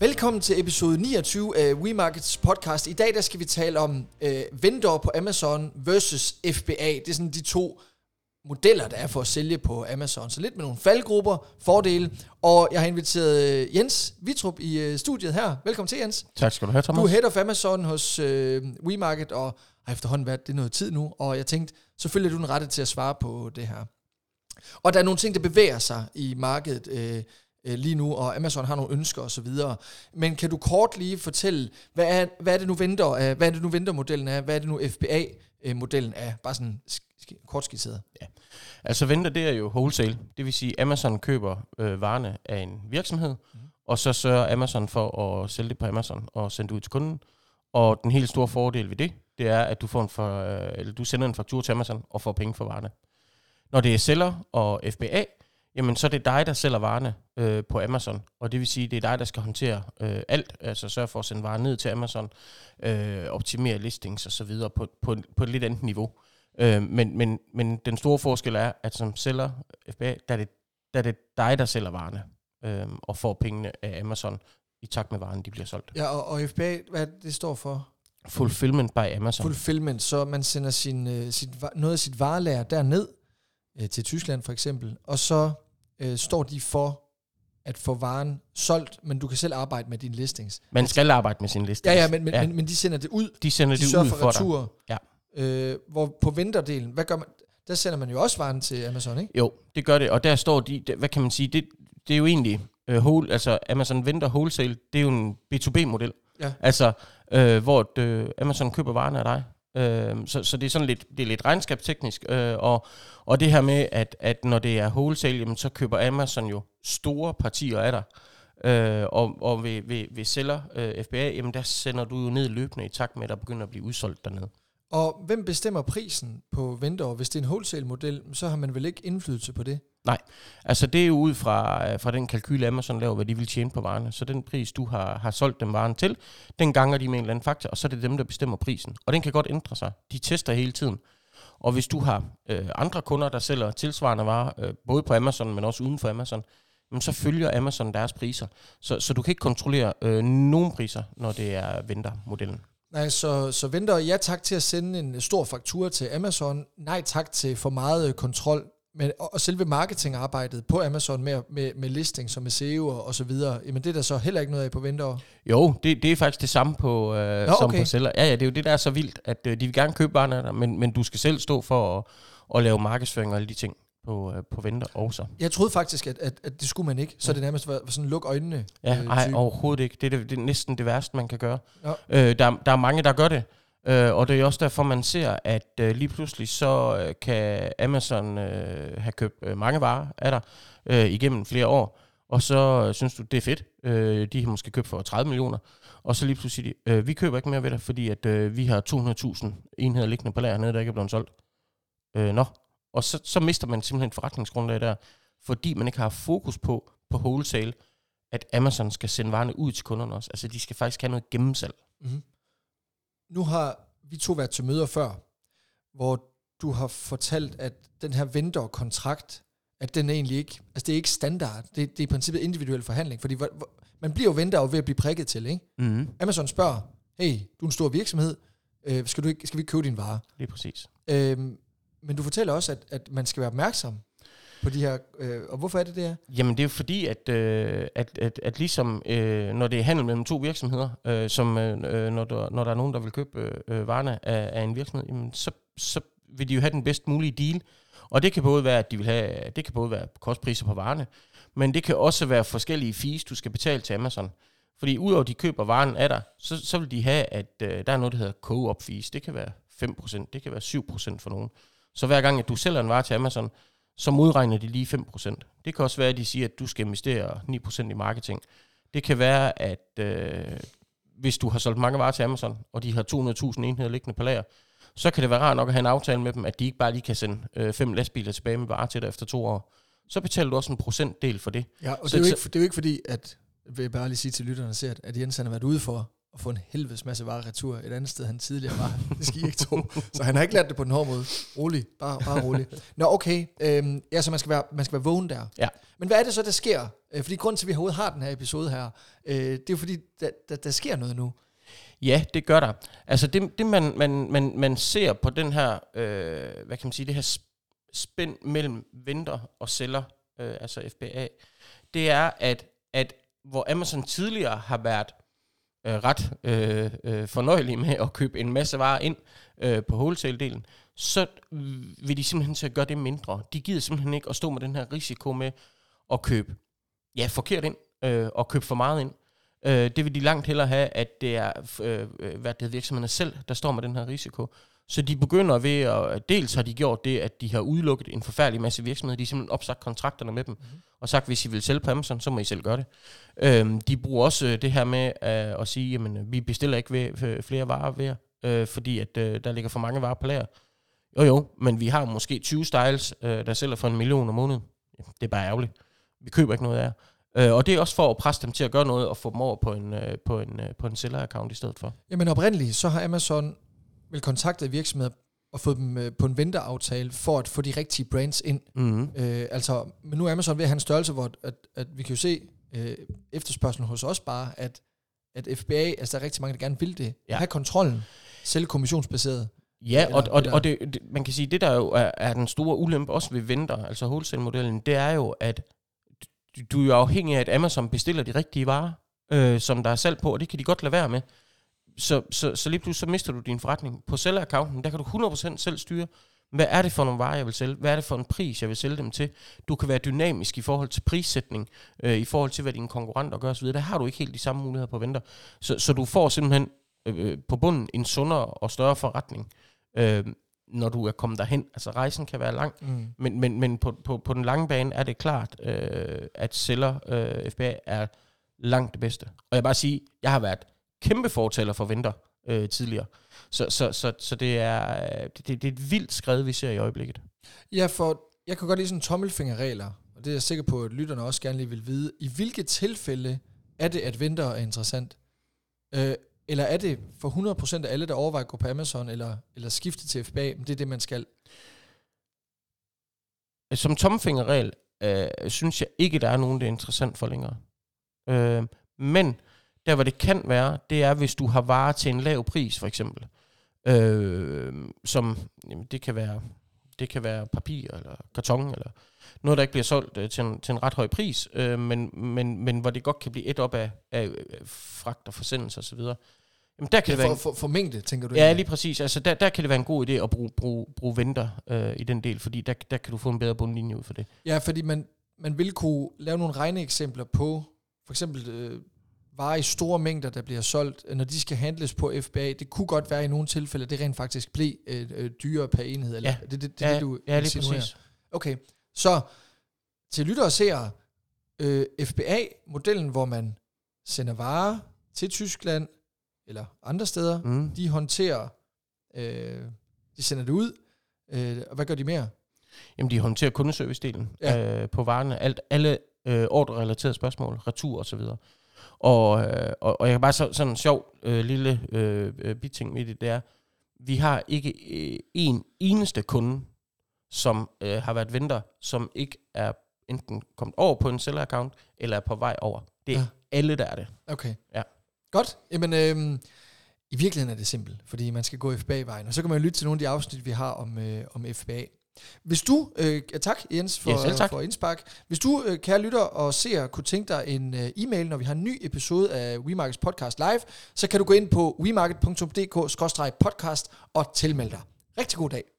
Velkommen til episode 29 af WeMarkets podcast. I dag der skal vi tale om vendorer på Amazon versus FBA. Det er sådan de to modeller, der er for at sælge på Amazon. Så lidt med nogle faldgrupper, fordele. Og jeg har inviteret Jens Vitrup i studiet her. Velkommen til, Jens. Tak skal du have, Thomas. Du er head of Amazon hos WeMarket, og har efterhånden været det noget tid nu. Og jeg tænkte, selvfølgelig er du den rette til at svare på det her. Og der er nogle ting, der bevæger sig i markedet lige nu, og Amazon har nogle ønsker og så videre. Men kan du kort lige fortælle, hvad er det nu vendormodellen er, hvad er det nu FBA-modellen er? Bare sådan kort skitseret. Ja. Altså vendor, det er jo wholesale. Det vil sige, Amazon køber varerne af en virksomhed, og så sørger Amazon for at sælge det på Amazon og sende det ud til kunden. Og den helt store fordel ved det, det er, at du sender en faktura til Amazon og får penge for varerne. Når det er sælger og FBA, jamen så er det dig, der sælger varerne på Amazon. Og det vil sige, det er dig, der skal håndtere alt. Altså sørge for at sende varer ned til Amazon, optimere listings osv. på et lidt andet niveau. Men den store forskel er, at som sælger FBA, der er det dig, der sælger varerne og får pengene af Amazon i takt med varerne, de bliver solgt. Ja, og FBA, hvad det står for? Fulfillment by Amazon. Fulfillment, så man sender noget af sit varelager derned, til Tyskland for eksempel, og så står de for at få varen solgt, men du kan selv arbejde med dine listings. Man skal arbejde med sine listings. Ja. Men de sender det ud. De sender det ud for retur. Ja. Hvor på vendordelen, hvad gør man? Der sender man jo også varen til Amazon, ikke? Jo, det gør det, og der står de, hvad kan man sige, det er jo egentlig, altså Amazon vendor wholesale, det er jo en B2B-model. Ja. Altså, hvor Amazon køber varerne af dig. Så det er sådan lidt, det er lidt regnskabsteknisk, og det her med, at når det er wholesale, jamen, så køber Amazon jo store partier af dig, og ved sælger FBA, jamen, der sender du jo ned løbende i takt med, at der begynder at blive udsolgt dernede. Og hvem bestemmer prisen på vendor? Hvis det er en wholesale-model, så har man vel ikke indflydelse på det? Nej, altså det er jo ud fra den kalkyl, Amazon laver, hvad de vil tjene på varerne. Så den pris, du har solgt dem varen til, den ganger de med en eller anden faktor, og så er det dem, der bestemmer prisen. Og den kan godt ændre sig. De tester hele tiden. Og hvis du har andre kunder, der sælger tilsvarende varer, både på Amazon, men også uden for Amazon, så følger Amazon deres priser. Så du kan ikke kontrollere nogen priser, når det er vendormodellen. Nej, så venter jeg. Ja, tak til at sende en stor faktura til Amazon. Nej, tak til for meget kontrol. Men, og selve marketingarbejdet på Amazon med listing, som med SEO og så videre, jamen det er der så heller ikke noget af på vendor. Jo, det er faktisk det samme på, som okay. På sælger. Ja, det er jo det, der er så vildt, at de vil gerne købe varerne af dig, men du skal selv stå for at lave markedsføring og alle de ting på vendor også. Jeg troede faktisk, at det skulle man ikke, så det nærmest var sådan luk øjnene. Ja, nej, overhovedet ikke. Det er næsten det værste, man kan gøre. Ja. Der er mange, der gør det. Og det er også derfor, man ser, at lige pludselig så kan Amazon have købt mange varer af dig igennem flere år, og så synes du, det er fedt. De har måske købt for 30 millioner, og så lige pludselig vi køber ikke mere ved dig, fordi at vi har 200.000 enheder liggende på lager nede, der ikke er blevet solgt. Og så mister man simpelthen forretningsgrundlag der, fordi man ikke har fokus på wholesale, at Amazon skal sende varerne ud til kunderne også. Altså, de skal faktisk have noget gennemsalg. Mm-hmm. Nu har vi to været til møder før, hvor du har fortalt, at den her vendorkontrakt, at den egentlig ikke, altså det er ikke standard, det er i princippet individuel forhandling, fordi man bliver jo vendor ved at blive prikket til, ikke? Mm-hmm. Amazon spørger, hey, du er en stor virksomhed, skal vi købe din vare? Det er præcis. Men du fortæller også, at man skal være opmærksom på de her, og hvorfor er det her? Jamen det er jo fordi, at ligesom når det er handel mellem to virksomheder, når der er nogen, der vil købe varerne af en virksomhed, jamen, så vil de jo have den bedst mulige deal. Og det kan både være, at de vil have, det kan både være kostpriser på varerne, men det kan også være forskellige fees, du skal betale til Amazon. Fordi udover de køber varen af dig, så vil de have, at der er noget, der hedder co-op fees. Det kan være 5%, det kan være 7% for nogen. Så hver gang, at du sælger en vare til Amazon, så modregner de lige 5%. Det kan også være, at de siger, at du skal investere 9% i marketing. Det kan være, at hvis du har solgt mange varer til Amazon, og de har 200.000 enheder liggende på lager, så kan det være rart nok at have en aftale med dem, at de ikke bare lige kan sende 5 lastbiler tilbage med varer til dig efter 2 år. Så betaler du også en procentdel for det. Ja, og det er jo ikke fordi, at vil jeg bare lige sige til lytterne, at Jens har været ude for og få en helvedes masse varer retur et andet sted, han tidligere var. Det skal I ikke tro. Så han har ikke lært det på den hårde måde. Rolig, bare rolig. Nå, okay. Ja, så man skal være vågen der. Ja. Men hvad er det så, der sker? Fordi grunden til, at vi overhovedet har den her episode her, det er jo fordi, der sker noget nu. Ja, det gør der. Altså det man ser på den her, hvad kan man sige, det her spænd mellem venter og sælger, altså FBA, det er, at hvor Amazon tidligere har været ret fornøjelig med at købe en masse varer ind på wholesale-delen, så vil de simpelthen til at gøre det mindre. De gider simpelthen ikke at stå med den her risiko med at købe forkert ind og købe for meget ind. Det vil de langt hellere have, at det er virksomhederne selv, der står med den her risiko. Så de begynder ved at, dels har de gjort det, at de har udelukket en forfærdelig masse virksomheder. De har simpelthen opsagt kontrakterne med dem, og sagt, hvis I vil sælge på Amazon, så må I selv gøre det. De bruger også det her med at sige, jamen, vi bestiller ikke ved flere varer ved, fordi at der ligger for mange varer på lager. Jo, men vi har måske 20 styles, der sælger for 1 million om måneden. Det er bare ærgerligt. Vi køber ikke noget af jer. Og det er også for at presse dem til at gøre noget og få dem over på en seller-account i stedet for. Jamen oprindeligt, så har Amazon vil kontakte virksomheder og få dem på en venteraftale for at få de rigtige brands ind. Mm-hmm. Men nu er Amazon ved at have en størrelse, hvor at vi kan jo se efterspørgselen hos os bare, at FBA, altså der er rigtig mange, der gerne vil det. Ja. Have kontrollen, selv kommissionsbaseret. Ja, og det, man kan sige, det der jo er den store ulempe også ved venter, altså wholesale-modellen, det er jo, at du er jo afhængig af, at Amazon bestiller de rigtige varer, som der er salg på, og det kan de godt lade være med. Så lige pludselig så mister du din forretning. På sælgeraccounten, der kan du 100% selv styre, hvad er det for nogle varer, jeg vil sælge? Hvad er det for en pris, jeg vil sælge dem til? Du kan være dynamisk i forhold til prissætning, i forhold til, hvad dine konkurrenter gør osv. Der har du ikke helt de samme muligheder på venter. Så du får simpelthen på bunden en sundere og større forretning, når du er kommet derhen. Altså rejsen kan være lang, men på den lange bane er det klart, at sælger FBA er langt det bedste. Og jeg vil bare sige, jeg har været kæmpe fortaler for venter tidligere. Så det er et vildt skred, vi ser i øjeblikket. Ja, for jeg kan godt lide sådan tommelfingerregler, og det er jeg sikker på, at lytterne også gerne lige vil vide. I hvilke tilfælde er det, at venter er interessant? Eller er det for 100% af alle, der overvejer at gå på Amazon eller skifte til FBA? Men det er det, man skal. Som tommelfingerregel synes jeg ikke, der er nogen, det er interessant for længere. Men der, hvor det kan være, det er, hvis du har varer til en lav pris, for eksempel. Det kan være papir eller karton, eller noget, der ikke bliver solgt til en ret høj pris, men hvor det godt kan blive et op af fragt og forsendelse osv. Jamen, der kan det være for mængde, tænker du? Ja, lige præcis. Altså, der kan det være en god idé at bruge venter i den del, fordi der kan du få en bedre bundlinje ud for det. Ja, fordi man vil kunne lave nogle regneeksempler på, for eksempel varer i store mængder, der bliver solgt, når de skal handles på FBA. Det kunne godt være i nogle tilfælde, det rent faktisk blev dyrere per enhed. Eller? Ja, det du lige præcis. Okay, så til lytter og seere, FBA-modellen, hvor man sender varer til Tyskland eller andre steder, de håndterer, de sender det ud, og hvad gør de mere? Jamen, de håndterer kundeservice-delen på varerne, alle ordrerelaterede spørgsmål, retur og så videre. Og jeg kan bare sådan en sjov lille biting med det, er, vi har ikke en eneste kunde, som har været venter, som ikke er enten kommet over på en seller-account, eller er på vej over. Det er alle, der er det. Okay. Ja. Godt. Jamen, i virkeligheden er det simpelt, fordi man skal gå FBA-vejen, og så kan man lytte til nogle af de afsnit, vi har om FBA. Hvis du, tak Jens for indspark. Hvis du, kære lytter og ser, kunne tænke dig en e-mail, når vi har en ny episode af WeMarkets Podcast Live, så kan du gå ind på wemarket.dk/podcast og tilmelde dig. Rigtig god dag.